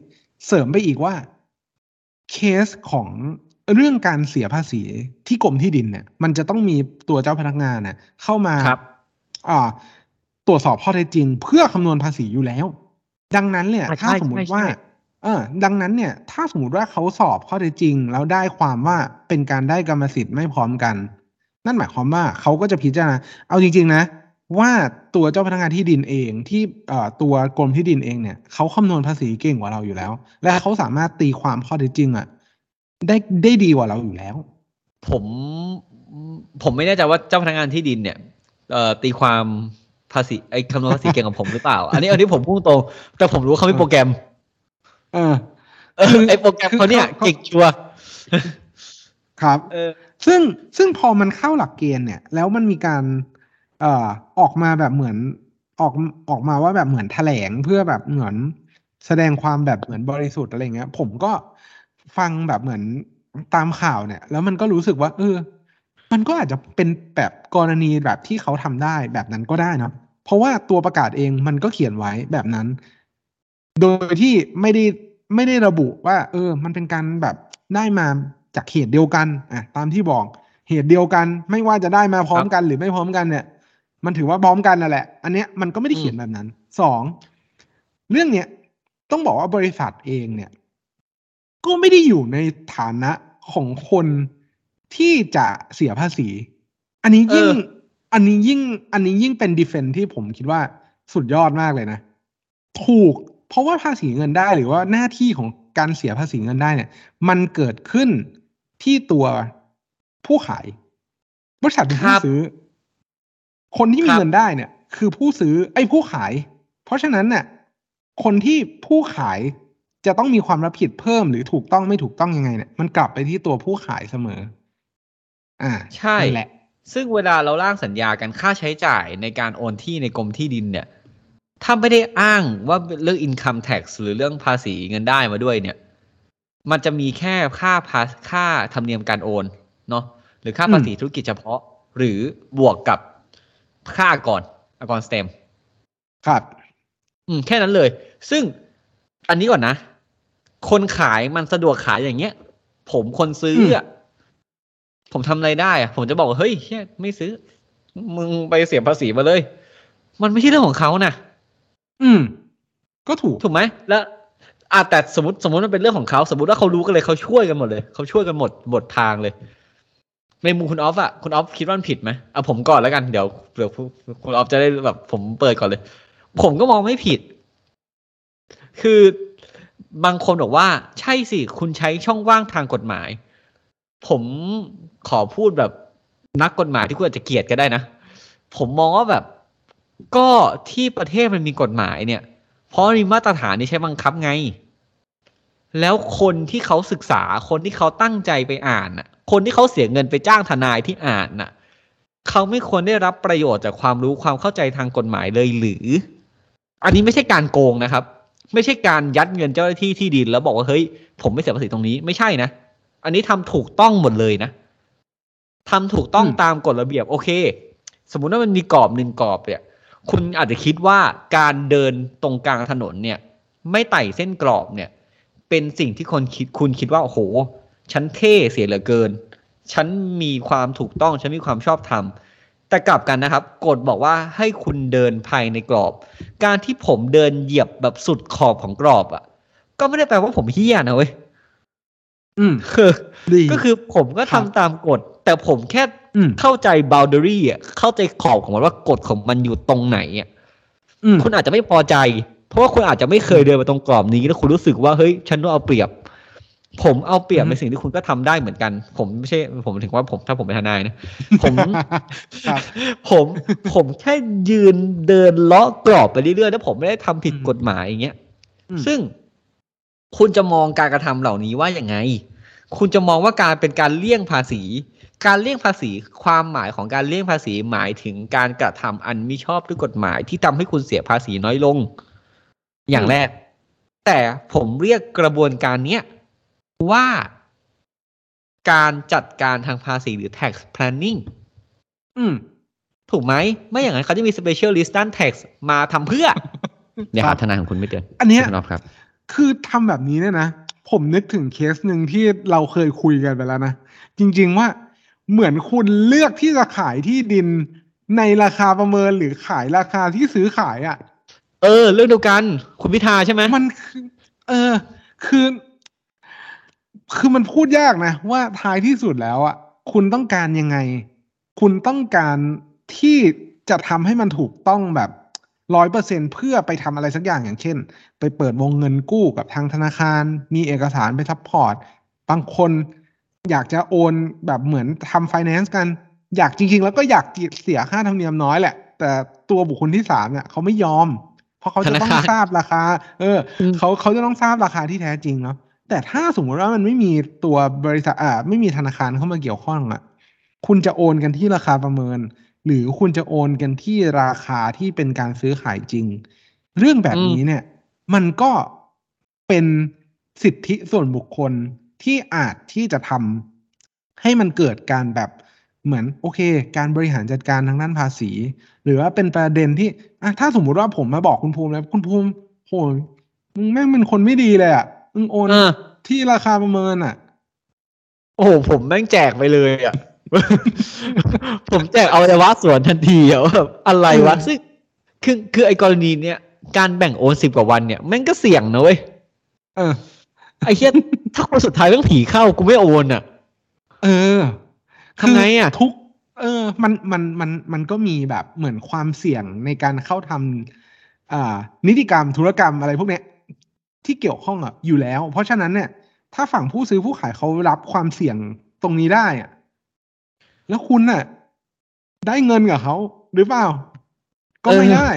เสริมไปอีกว่าเคสของเรื่องการเสียภาษีที่กรมที่ดินเนี่ยมันจะต้องมีตัวเจ้าพนักงานน่ะเข้ามาตรวจสอบข้อเท็จจริงเพื่อคำนวณภาษีอยู่แล้วดังนั้นเนี่ยถ้าสมมติว่าดังนั้นเนี่ยถ้าสมมติว่าเขาสอบข้อเท็จจริงแล้วได้ความว่าเป็นการได้กรรมสิทธิ์ไม่พร้อมกันนั่นหมายความว่าเขาก็จะพิจารณาเอาจริงๆนะว่าตัวเจ้าพนักงานที่ดินเองที่ตัวกรมที่ดินเองเนี่ยเขาคำนวณภาษีเก่งกว่าเราอยู่แล้วและเขาสามารถตีความข้อเท็จจริงอ่ะได้ดีกว่าเราอยู่แล้วผมไม่แน่ใจว่าเจ้าพนักงานที่ดินเนี่ยตีความภาษีไอ้คำนวณภาษีเก่งกับผมหรือเปล่าอันนี้ผมพูดตรงแต่ผมรู้เขาไม่โปรแกรมไอ้โปรแกรมเขาเนี่ยเก่งชัวร์ครับซึ่งพอมันเข้าหลักเกณฑ์เนี่ยแล้วมันมีการออกมาแบบเหมือนออกมาว่าแบบเหมือนแถลงเพื่อแบบเหมือนแสดงความแบบเหมือนบริสุทธิ์อะไรเงี้ยผมก็ฟังแบบเหมือนตามข่าวเนี่ยแล้วมันก็รู้สึกว่ามันก็อาจจะเป็นแบบกรณีแบบที่เขาทำได้แบบนั้นก็ได้นะเพราะว่าตัวประกาศเองมันก็เขียนไว้แบบนั้นโดยที่ไม่ได้ระบุว่ามันเป็นการแบบได้มาจากเหตุเดียวกันตามที่บอกเหตุเดียวกันไม่ว่าจะได้มาพร้อมกันหรือไม่พร้อมกันเนี่ยมันถือว่าพร้อมกันนั่นแหละอันเนี้ยมันก็ไม่ได้เขียนแบบนั้น2เรื่องเนี้ยต้องบอกว่าบริษัทเองเนี่ยก็ไม่ได้อยู่ในฐานะของคนที่จะเสียภาษีอันนี้ยิ่งเป็นดีเฟนส์ที่ผมคิดว่าสุดยอดมากเลยนะถูกเพราะว่าภาษีเงินได้หรือว่าหน้าที่ของการเสียภาษีเงินได้เนี่ยมันเกิดขึ้นที่ตัวผู้ขายบริษัทเป็นผู้ซื้อคนที่มีเงินได้เนี่ยคือผู้ซื้อผู้ขายเพราะฉะนั้นเนี่ยคนที่ผู้ขายจะต้องมีความรับผิดเพิ่มหรือถูกต้องไม่ถูกต้องยังไงเนี่ยมันกลับไปที่ตัวผู้ขายเสมอใช่แหละซึ่งเวลาเราร่างสัญญากันค่าใช้จ่ายในการโอนที่ในกรมที่ดินเนี่ยถ้าไม่ได้อ้างว่าเรื่อง income tax หรือเรื่องภาษีเงินได้มาด้วยเนี่ยมันจะมีแค่ค่าธรรมเนียมการโอนเนาะหรือค่าภาษีธุรกิจเฉพาะหรือบวกกับค่าอากรสเต็มครับแค่นั้นเลยซึ่งอันนี้ก่อนนะคนขายมันสะดวกขายอย่างเงี้ยผมคนซื้อผมทำอะไรได้ผมจะบอกว่าเฮ้ยไม่ซื้อมึงไปเสียภาษีมาเลยมันไม่ใช่เรื่องของเขานะก็ถูกไหมแล้วแต่สมมติมันเป็นเรื่องของเขาสมมติว่าเขารู้กันเลยเขาช่วยกันหมดเลยเขาช่วยกันหมดทางเลยในมุมคุณออฟคุณออฟคิดว่ามันผิดไหมผมก่อนแล้วกันเดี๋ยวคุณออฟจะได้แบบผมเปิดก่อนเลยผมก็มองไม่ผิดคือบางคนบอกว่าใช่สิคุณใช้ช่องว่างทางกฎหมายผมขอพูดแบบนักกฎหมายที่คุณอาจจะเกลียดก็ได้นะผมมองว่าแบบก็ที่ประเทศมันมีกฎหมายเนี่ยเพราะมีมาตรฐานที่ใช้บังคับไงแล้วคนที่เขาศึกษาคนที่เขาตั้งใจไปอ่านน่ะคนที่เขาเสียเงินไปจ้างทนายที่อ่านน่ะเขาไม่ควรได้รับประโยชน์จากความรู้ความเข้าใจทางกฎหมายเลยหรืออันนี้ไม่ใช่การโกงนะครับไม่ใช่การยัดเงินเจ้าหน้าที่ที่ดินแล้วบอกว่าเฮ้ยผมไม่เสียภาษีตรงนี้ไม่ใช่นะอันนี้ทำถูกต้องหมดเลยนะทำถูกต้องตามกฎระเบียบโอเคสมมุติว่ามันมีกรอบหนึ่งกรอบเนี่ยคุณอาจจะคิดว่าการเดินตรงกลางถนนเนี่ยไม่ไต่เส้นกรอบเนี่ยเป็นสิ่งที่คุณคิดว่าโอ้โหฉันเท่เสียเหลือเกินฉันมีความถูกต้องฉันมีความชอบธรรมแต่กลับกันนะครับกฎบอกว่าให้คุณเดินภายในกรอบการที่ผมเดินเหยียบแบบสุดขอบของกรอบก็ไม่ได้แปลว่าผมเหี้ยนะเว้ยก็คือผมก็ทำตามกฎแต่ผมแค่เข้าใจ boundary เข้าใจขอบของมันว่ากฎของมันอยู่ตรงไหนคุณอาจจะไม่พอใจเพราะว่าคุณอาจจะไม่เคยเดินมาตรงกรอบนี้แล้วคุณรู้สึกว่าเฮ้ยฉันต้องเอาเปรียบผมเอาเปรียบในสิ่งที่คุณก็ทำได้เหมือนกันผมไม่ใช่ผมถึงว่าผมถ้าผมเป็นทนายนะผมแค่ยืนเดินเลาะกรอบไปเรื่อยๆแล้วผมไม่ได้ทำผิดกฎหมายอย่างเงี้ยซึ่งคุณจะมองการกระทำเหล่านี้ว่าอย่างไงคุณจะมองว่าการเป็นการเลี่ยงภาษีความหมายของการเลี่ยงภาษีหมายถึงการกระทำอันมิชอบด้วยกฎหมายที่ทำให้คุณเสียภาษีน้อยลงอย่างแรกแต่ผมเรียกกระบวนการเนี้ยว่าการจัดการทางภาษีหรือ tax planning ถูกไหมไม่อย่างนั้นเขาจะมี specialist ด้าน tax มาทำเพื่อเนี่ยครับทนายของคุณไม่เตือนอันนี้ครับคือทำแบบนี้เนี่ยนะผมนึกถึงเคสหนึ่งที่เราเคยคุยกันไปแล้วนะจริงๆว่าเหมือนคุณเลือกที่จะขายที่ดินในราคาประเมินหรือขายราคาที่ซื้อขายอ่ะเรื่องเดียวกันคุณพิธาใช่ไหมมันคือมันพูดยากนะว่าท้ายที่สุดแล้วอ่ะคุณต้องการยังไงคุณต้องการที่จะทำให้มันถูกต้องแบบ 100% เพื่อไปทำอะไรสักอย่างอย่างเช่นไปเปิดวงเงินกู้กับทางธนาคารมีเอกสารไปซัพพอร์ตบางคนอยากจะโอนแบบเหมือนทำไฟแนนซ์กันอยากจริงๆแล้วก็อยากเสียค่าธรรมเนียมน้อยแหละแต่ตัวบุคคลที่3เนี่ยเขาไม่ยอมเพราะเขาจะต้องทราบราคาเขาจะต้องทราบราคาที่แท้จริงเนาะแต่ถ้าสมมติว่ามันไม่มีตัวบริษัทไม่มีธนาคารเข้ามาเกี่ยวข้องอ่ะคุณจะโอนกันที่ราคาประเมินหรือคุณจะโอนกันที่ราคาที่เป็นการซื้อขายจริงเรื่องแบบนี้เนี่ยมันก็เป็นสิทธิส่วนบุคคลที่อาจที่จะทำให้มันเกิดการแบบเหมือนโอเคการบริหารจัดการทางด้านภาษีหรือว่าเป็นประเด็นที่ถ้าสมมุติว่าผมมาบอกคุณภูมิแล้วคุณภูมิโหมึงแม่งเป็นคนไม่ดีเลยอ่ะมึงโอนที่ราคาประเมินอ่ะโอ้โหผมแม่งแจกไปเลยอ่ะ ผมแจกเอาแต่ว่าสวนทันทีอ่ะแบบอะไรวะซึ่งคือไอ้กรณีเนี้ยการแบ่งโอน10กว่าวันเนี่ยแม่งก็เสี่ยงนะเว้ยไอ้เหี้ยถ้าคนสุดท้ายเรื่องผีเข้ากูไม่โอนอ่ะทำไงอ่ะทุกมันก็มีแบบเหมือนความเสี่ยงในการเข้าทำนิติกรรมธุรกรรมอะไรพวกเนี้ยที่เกี่ยวข้องอ่ะอยู่แล้วเพราะฉะนั้นเนี่ยถ้าฝั่งผู้ซื้อผู้ขายเขารับความเสี่ยงตรงนี้ได้อ่ะแล้วคุณน่ะได้เงินกับเขาหรือเปล่าก็ไม่ได้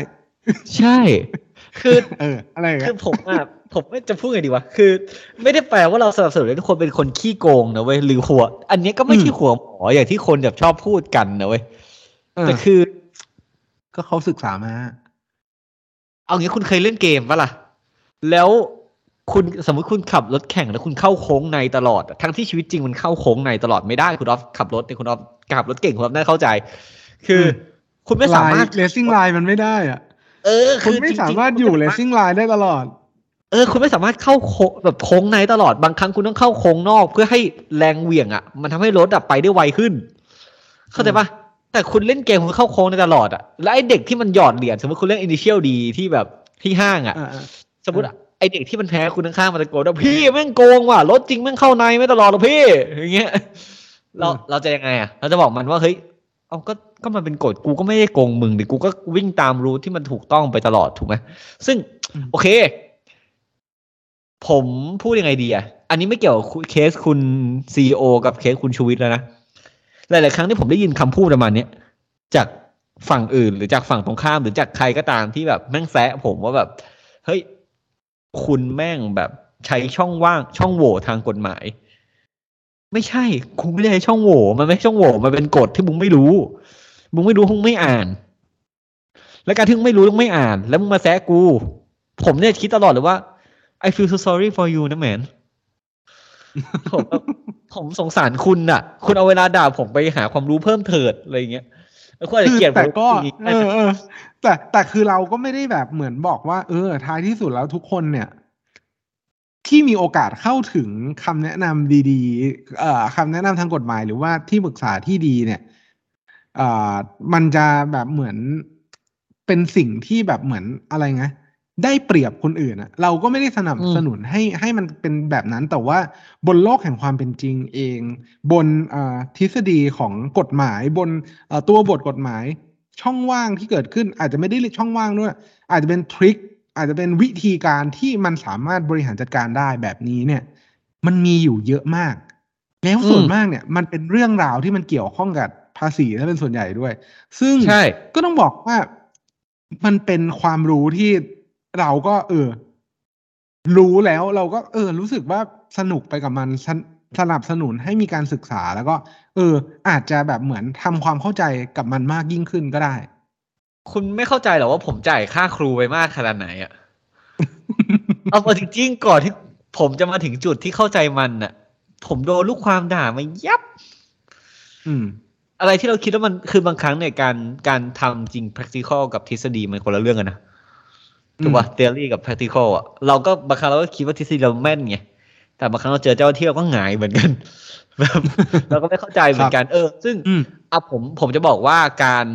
ใช่คืออะไรคือผมไม่จะพูดไงดีวะคือไม่ได้แปลว่าเราสนับสนุนให้ทุกคนเป็นคนขี้โกงนะเว้ยหรือหัวอันนี้ก็ไม่ใช่หัวหมออย่างที่คนแบบชอบพูดกันนะเว้ยแต่คือก็เขาศึกษามาเอางี้คุณเคยเล่นเกมปะล่ะแล้วคุณสมมติคุณขับรถแข่งแล้วคุณเข้าโค้งในตลอดทั้งที่ชีวิตจริงมันเข้าโค้งในตลอดไม่ได้คุณอ๊อฟขับรถเนี่ยคุณอ๊อฟขับรถเก่งคุณอ๊อฟน่าเข้าใจคือคุณไม่สามารถเลสซิ่งไลน์มันไม่ได้อ่ะคุณไม่สามารถอยู่เลสซิ่งไลน์ได้ตลอดคุณไม่สามารถเข้าโค้งแบบโค้งในตลอดบางครั้งคุณต้องเข้าโค้งนอกเพื่อให้แรงเหวี่ยงอ่ะมันทำให้รถดับไปได้ไวขึ้นเข้าใจปะแต่คุณเล่นเกมคุณเข้าโค้งในตลอดอ่ะแล้วไอ้เด็กที่มันหยอดเหรียญสมมติคุณเล่น Initial D ที่แบบที่ห้างอ่ะสมมติไอเด็กที่มันแพ้คุณข้างๆมันตะโกนว่าพี่แม่งโกงว่ะรถจริงแม่งเข้าในไม่ตลอดหรอกพี่อย่างเงี้ยเราจะยังไงอ่ะเราจะบอกมันว่าเฮ้ยเอาก็มันเป็นกฎกูก็ไม่ได้โกงมึงดิกูก็วิ่งตามรูทที่มันถูกต้องไปตลอดถูกไหมซึ่งโอเคผมพูดยังไงดีอ่ะอันนี้ไม่เกี่ยวกับเคสคุณ CEO กับเคสคุณชูวิทย์แล้วนะหลายๆครั้งที่ผมได้ยินคำพูดประมาณนี้จากฝั่งอื่นหรือจากฝั่งตรงข้ามหรือจากใครก็ตามที่แบบแม่งแซะผมว่าแบบเฮ้ยคุณแม่งแบบใช้ช่องว่างช่องโหว่ทางกฎหมายไม่ใช่คุณไม่ได้ใช้ช่องโหว่มันไม่ใช่ช่องโหว่มันเป็นกฎที่มึงไม่รู้มึงไม่อ่านและการที่มึงไม่รู้มึงไม่อ่านแล้วมึงมาแซะกูผมเนี่ยคิดตลอดเลยว่า I feel so sorry for you นะแมน ผมสงสารคุณน่ะคุณเอาเวลาด่าผมไปหาความรู้เพิ่มเถิดอะไรอย่างเงี้ยคือแต่ก็แต่คือเราก็ไม่ได้แบบเหมือนบอกว่าท้ายที่สุดแล้วทุกคนเนี่ยที่มีโอกาสเข้าถึงคำแนะนำดีๆคำแนะนำทางกฎหมายหรือว่าที่ปรึกษาที่ดีเนี่ยมันจะแบบเหมือนเป็นสิ่งที่แบบเหมือนอะไรไงได้เปรียบคนอื่นอะเราก็ไม่ได้สนับสนุนให้มันเป็นแบบนั้นแต่ว่าบนโลกแห่งความเป็นจริงเองบนทฤษฎีของกฎหมายบนตัวบทกฎหมายช่องว่างที่เกิดขึ้นอาจจะไม่ได้ช่องว่างด้วยอาจจะเป็นทริคอาจจะเป็นวิธีการที่มันสามารถบริหารจัดการได้แบบนี้เนี่ยมันมีอยู่เยอะมากแล้วส่วนมากเนี่ยมันเป็นเรื่องราวที่มันเกี่ยวข้องกับภาษีและเป็นส่วนใหญ่ด้วยซึ่งก็ต้องบอกว่ามันเป็นความรู้ที่เราก็รู้แล้วเราก็รู้สึกว่าสนุกไปกับมันสนับสนุนให้มีการศึกษาแล้วก็อาจจะแบบเหมือนทำความเข้าใจกับมันมากยิ่งขึ้นก็ได้คุณไม่เข้าใจหรอว่าผมจ่ายค่าครูไปมากขนาดไหนอ่ะ เอาจริงๆก่อนที่ผมจะมาถึงจุดที่เข้าใจมันน่ะผมโดนลูกความด่ามายับ อะไรที่เราคิดว่ามันคือบางครั้งเนี่ยการทำจริง practical กับทฤษฎีมันคนละเรื่องกันนะถูกป่ะ theory กับ practical อ่ะเราก็บางครั้งเราก็คิดว่าทฤษฎีเราแม่นไงแต่บางครั้งเราเจอเจ้าที่เราก็หงายเหมือนกันเราก็ไม่เข้าใจเหมือนกันซึ่งผมจะบอกว่าการ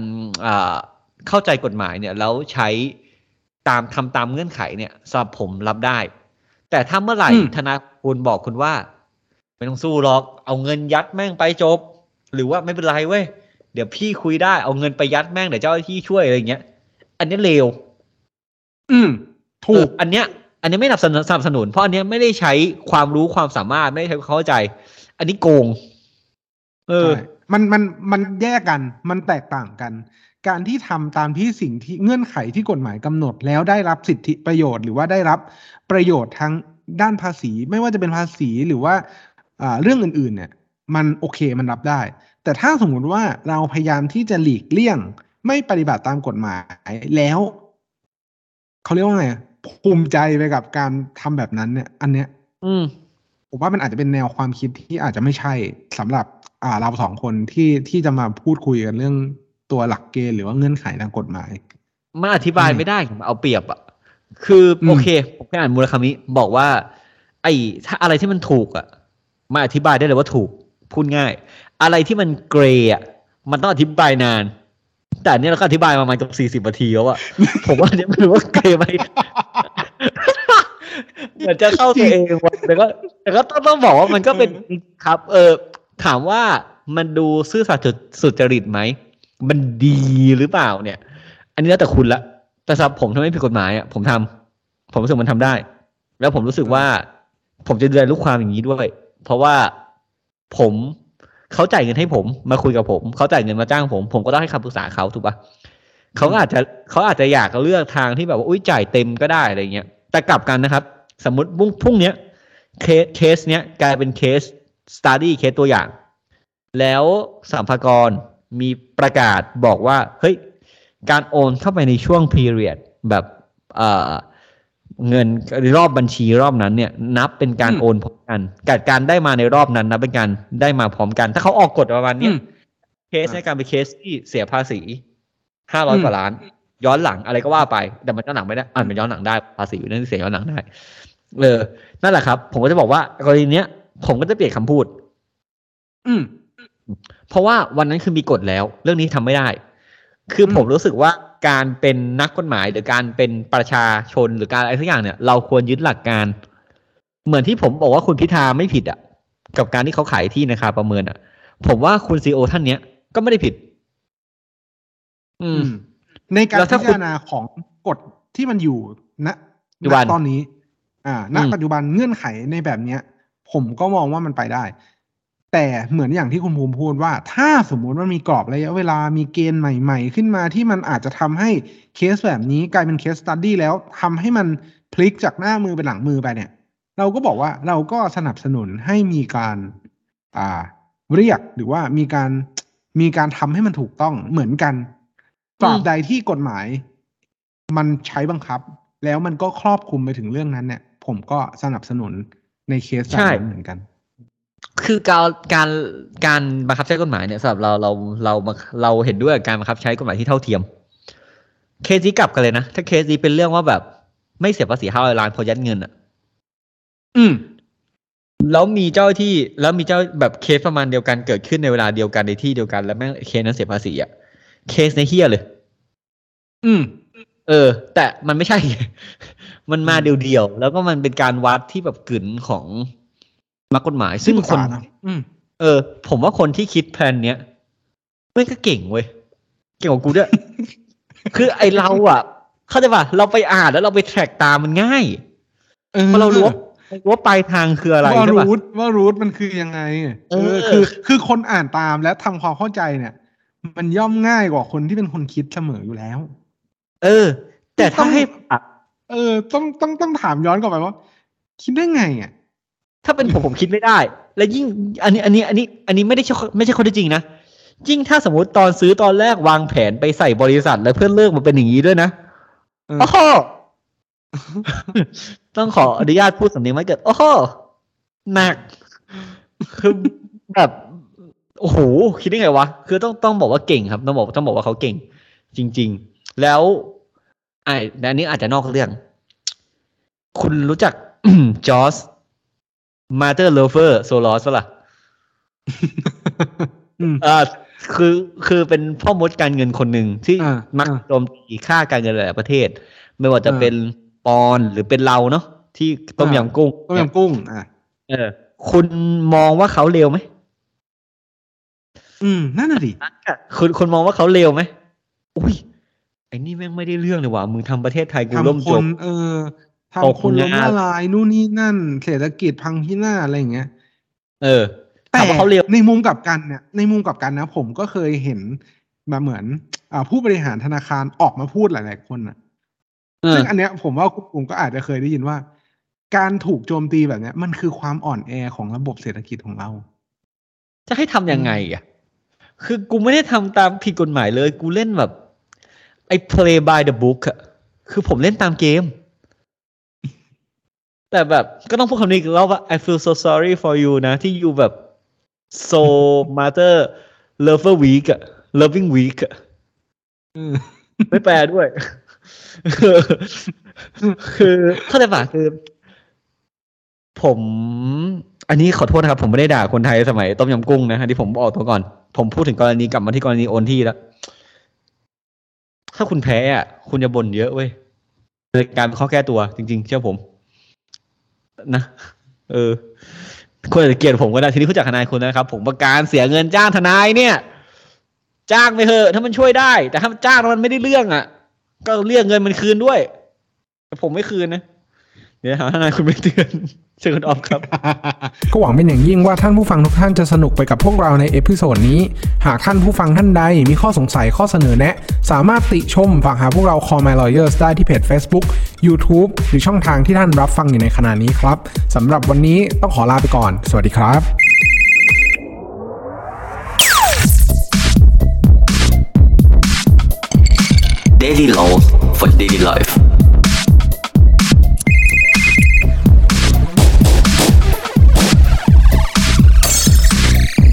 เข้าใจกฎหมายเนี่ยแล้วใช้ทำตามเงื่อนไขเนี่ยสำหรับผมรับได้แต่ถ้าเมื่อไหร่ธนาคุณบอกคุณว่าไม่ต้องสู้หรอกเอาเงินยัดแม่งไปจบหรือว่าไม่เป็นไรเว้ยเดี๋ยวพี่คุยได้เอาเงินไปยัดแม่งเดี๋ยวเจ้าที่ช่วยอะไรอย่างเงี้ยอันนี้เลวถูกอันนี้ไม่สนับสนุนเพราะอันนี้ไม่ได้ใช้ความรู้ความสามารถไม่ได้ใช้เข้าใจอันนี้โกงมันแยกกันมันแตกต่างกันการที่ทำตามที่สิ่งที่เงื่อนไขที่กฎหมายกำหนดแล้วได้รับสิทธิประโยชน์หรือว่าได้รับประโยชน์ทางด้านภาษีไม่ว่าจะเป็นภาษีหรือว่าเรื่องอื่นๆเนี่ยมันโอเคมันรับได้แต่ถ้าสมมุติว่าเราพยายามที่จะหลีกเลี่ยงไม่ปฏิบัติตามกฎหมายแล้วเขาเรียกว่าไงภูมิใจไปกับการทำแบบนั้นเนี่ยอันเนี้ยผมว่ามันอาจจะเป็นแนวความคิดที่อาจจะไม่ใช่สำหรับเราสองคนที่จะมาพูดคุยกันเรื่องตัวหลักเกณฑ์หรือว่าเงื่อนไขทางกฎหมายมาอธิบายไม่ได้เอาเปรียบอ่ะคือโอเคผมอ่านมูราคามิบอกว่าไอ้ถ้าอะไรที่มันถูกอ่ะมาอธิบายได้เลยว่าถูกพูดง่ายอะไรที่มันเกรย์อ่ะมันต้องอธิบายนานแต่เนี่ยเราก็อธิบายมาประมาณกับ40นาทีแล้วอ่ะ ผมว่าเนี่ยไม่รู้ว่าเกรย์ไหม เดี๋ยวจะเข้าตัวเองว่ะแต่ก็ต้องบอกว่ามันก็เป็นครับถามว่ามันดูซื่อสัตย์สุจริตไหมมันดีหรือเปล่าเนี่ยอันนี้แล้วแต่คุณละแต่สำหรับผมถ้าไม่ผิดกฎหมายอ่ะผมรู้สึกมันทำได้แล้วผมรู้สึกว่าผมจะเรียนรู้ความอย่างนี้ด้วยเพราะว่าผมเขาจ่ายเงินให้ผมมาคุยกับผมเขาจ่ายเงินมาจ้างผมผมก็ต้องให้คำปรึกษาเขาถูกปะเขาอาจจะอยากเลือกทางที่แบบว่าอุ้ยจ่ายเต็มก็ได้อะไรเงี้ยแต่กลับกันนะครับสมมติพรุ่งเนี้ยเคสเนี้ยกลายเป็นเคส study เคสตัวอย่างแล้วสรรพากรมีประกาศบอกว่าเฮ้ยการโอนเข้าไปในช่วง period แบบเงินรอบบัญชีรอบนั้นเนี่ยนับเป็นการโอนพร้อมกันการได้มาในรอบนั้นนับเป็นการได้มาพร้อมกันถ้าเขาออกกฎประมาณนี้เคสในการเป็นเคสที่เสียภาษี500กว่าล้านย้อนหลังอะไรก็ว่าไปแต่มันย้อนหลังไม่ได้อ่ะมันย้อนหลังได้ภาษีอยู่นั่นที่เสียย้อนหลังได้นั่นแหละครับผมก็จะบอกว่ากรณีเนี้ยผมก็จะเปลี่ยนคำพูดเพราะว่าวันนั้นคือมีกฎแล้วเรื่องนี้ทำไม่ได้คือผมรู้สึกว่าการเป็นนักกฎหมายหรือการเป็นประชาชนหรือการอะไรสักอย่างเนี่ยเราควรยึดหลักการเหมือนที่ผมบอกว่าคุณพิธาไม่ผิดอ่ะกับการที่เขาขายที่ราคาประเมินอ่ะผมว่าคุณซีอีโอท่านเนี้ยก็ไม่ได้ผิดในการพิจารณาของกฎที่มันอยู่ณตอนนี้ณปัจจุบันเงื่อนไขในแบบเนี้ยผมก็มองว่ามันไปได้แต่เหมือนอย่างที่คุณภูมิพูดว่าถ้าสมมุติว่ามีกรอบระยะเวลามีเกณฑ์ใหม่ๆขึ้นมาที่มันอาจจะทำให้เคสแบบนี้กลายเป็นเคสสตั๊ดดี้แล้วทำให้มันพลิกจากหน้ามือเป็นหลังมือไปเนี่ยเราก็บอกว่าเราก็สนับสนุนให้มีการเรียกหรือว่ามีการทำให้มันถูกต้องเหมือนกันตราบใดที่กฎหมายมันใช้บังคับแล้วมันก็ครอบคลุมไปถึงเรื่องนั้นเนี่ยผมก็สนับสนุนในเคสแบบนั้นเหมือนกันคือการบังคับใช้กฎหมายเนี่ยสำหรับเราเห็นด้วยกับการบังคับใช้กฎหมายที่เท่าเทียมเคสนี้กลับกันเลยนะถ้าเคสนี้เป็นเรื่องว่าแบบไม่เสียภาษี500ล้านพอยัดเงินอ่ะแล้วมีเจ้าที่แล้วมีเจ้าแบบเคสประมาณเดียวกันเกิดขึ้นในเวลาเดียวกันในที่เดียวกันแล้วแม่งเคสนั้นเสียภาษีอ่ะเคสในเฮียเลยแต่มันไม่ใช่ มันมาเดียวๆแล้วก็มันเป็นการวัดที่แบบกึ๋นของมากฎหมายซึ่งคนผมว่าคนที่คิดแพลนเนี้ยมันก็เก่งเว้ยเก่งกว่ากูด้วย คือไอเราอ่ะเข้าใจป่ะเราไปอ่านแล้วเราไปแทร็กตามมันง่ายเพราะเรารู้ว่าปลายทางคืออะไรใช่ป่ะว่ารูทมันคือยังไงคือคนอ่านตามและทำความเข้าใจเนี่ยมันย่อมง่ายกว่าคนที่เป็นคนคิดเสมออยู่แล้วแต่ถ้าให้ต้องถามย้อนกลับไปว่าคิดได้ไงอ่ะถ้าเป็นผมคิดไม่ได้และยิ่งอันนี้ไม่ใช่ข้อเท็จจริงนะยิ่งถ้าสมมติตอนซื้อตอนแรกวางแผนไปใส่บริษัทแล้วเพื่อนเลิกมาเป็นอย่างนี้ด้วยนะโอ้โห ต้องขออนุญาตพูดสำเนียงไม่เกิดโอ้โหหนักคือแบบ โอ้โหคิดได้ไงวะคือต้องบอกว่าเก่งครับต้องบอกว่าเขาเก่งจริงๆแล้วอันนี้อาจจะนอกเรื่องคุณรู้จัก จอร์จมาเตอร์เลเฟอร์โซลอสป่ะล่ะ คือเป็นพ่อมดการเงินคนหนึ่งที่มักโจมตีค่าการเงินหลายประเทศไม่ว่าจะเป็นปอนหรือเป็นเราเนาะที่ต้มยำกุ้งคุณมองว่าเขาเลวไหมนั่นน่ะดิคุณมองว่าเขาเลวไหมอุ้ยไอ้นี่แม่งไม่ได้เรื่องเลยว่ะมึงทำประเทศไทยกูล่มจมทำคนล้มละลายนู่นนี่นั่นเศรษฐกิจพังพินาศอะไรอย่างเงี้ยแต่ในมุมกลับกันเนี่ยในมุมกลับกันนะผมก็เคยเห็นมาเหมือนผู้บริหารธนาคารออกมาพูดหลายๆคนนะซึ่งอันเนี้ยผมว่าคุณก็อาจจะเคยได้ยินว่าการถูกโจมตีแบบเนี้ยมันคือความอ่อนแอของระบบเศรษฐกิจของเราจะให้ทำยังไงอ่ะคือกูไม่ได้ทำตามผิดกฎหมายเลยกูเล่นแบบไอ้ play by the book อ่ะคือผมเล่นตามเกมแต่แบบก็ต้องพูดคำนี้แล้วว่า I feel so sorry for you นะที่อยู่แบบ so mother lover week อ่ะ loving week อ่ะไม่แปลด้วยคือเข้าใจป่ะคือผมอันนี้ขอโทษนะครับผมไม่ได้ด่าคนไทยสมัยต้มยำกุ้งนะฮะที่ผมออกตัวก่อนผมพูดถึงกรณีกลับมาที่กรณีโอนที่แล้วถ้าคุณแพ้อ่ะคุณจะบ่นเยอะเว้ยในการข้อแก้ตัวจริงๆเชื่อผมนะคนอาจจะเกลียดผมก็ได้ทีนี้คุณจากทนายคุณนะครับผมประการเสียเงินจ้างทนายเนี่ยจ้างไปเถอะถ้ามันช่วยได้แต่ถ้าจ้างแล้วมันไม่ได้เรื่องอ่ะก็เรียกเงินมันคืนด้วยแต่ผมไม่คืนนะเดี๋ยวหาทนายคุณไม่เตือนเชิญคุณออฟครับก็หวังเป็นอย่างยิ่งว่าท่านผู้ฟังทุกท่านจะสนุกไปกับพวกเราในเอพิโซดนี้หากท่านผู้ฟังท่านใดมีข้อสงสัยข้อเสนอแนะสามารถติชมฝากหาพวกเรา Call my lawyers ได้ที่เพจ Facebook YouTube หรือช่องทางที่ท่านรับฟังอยู่ในขณะนี้ครับสำหรับวันนี้ต้องขอลาไปก่อนสวัสดีครับDaily Laws for Daily Life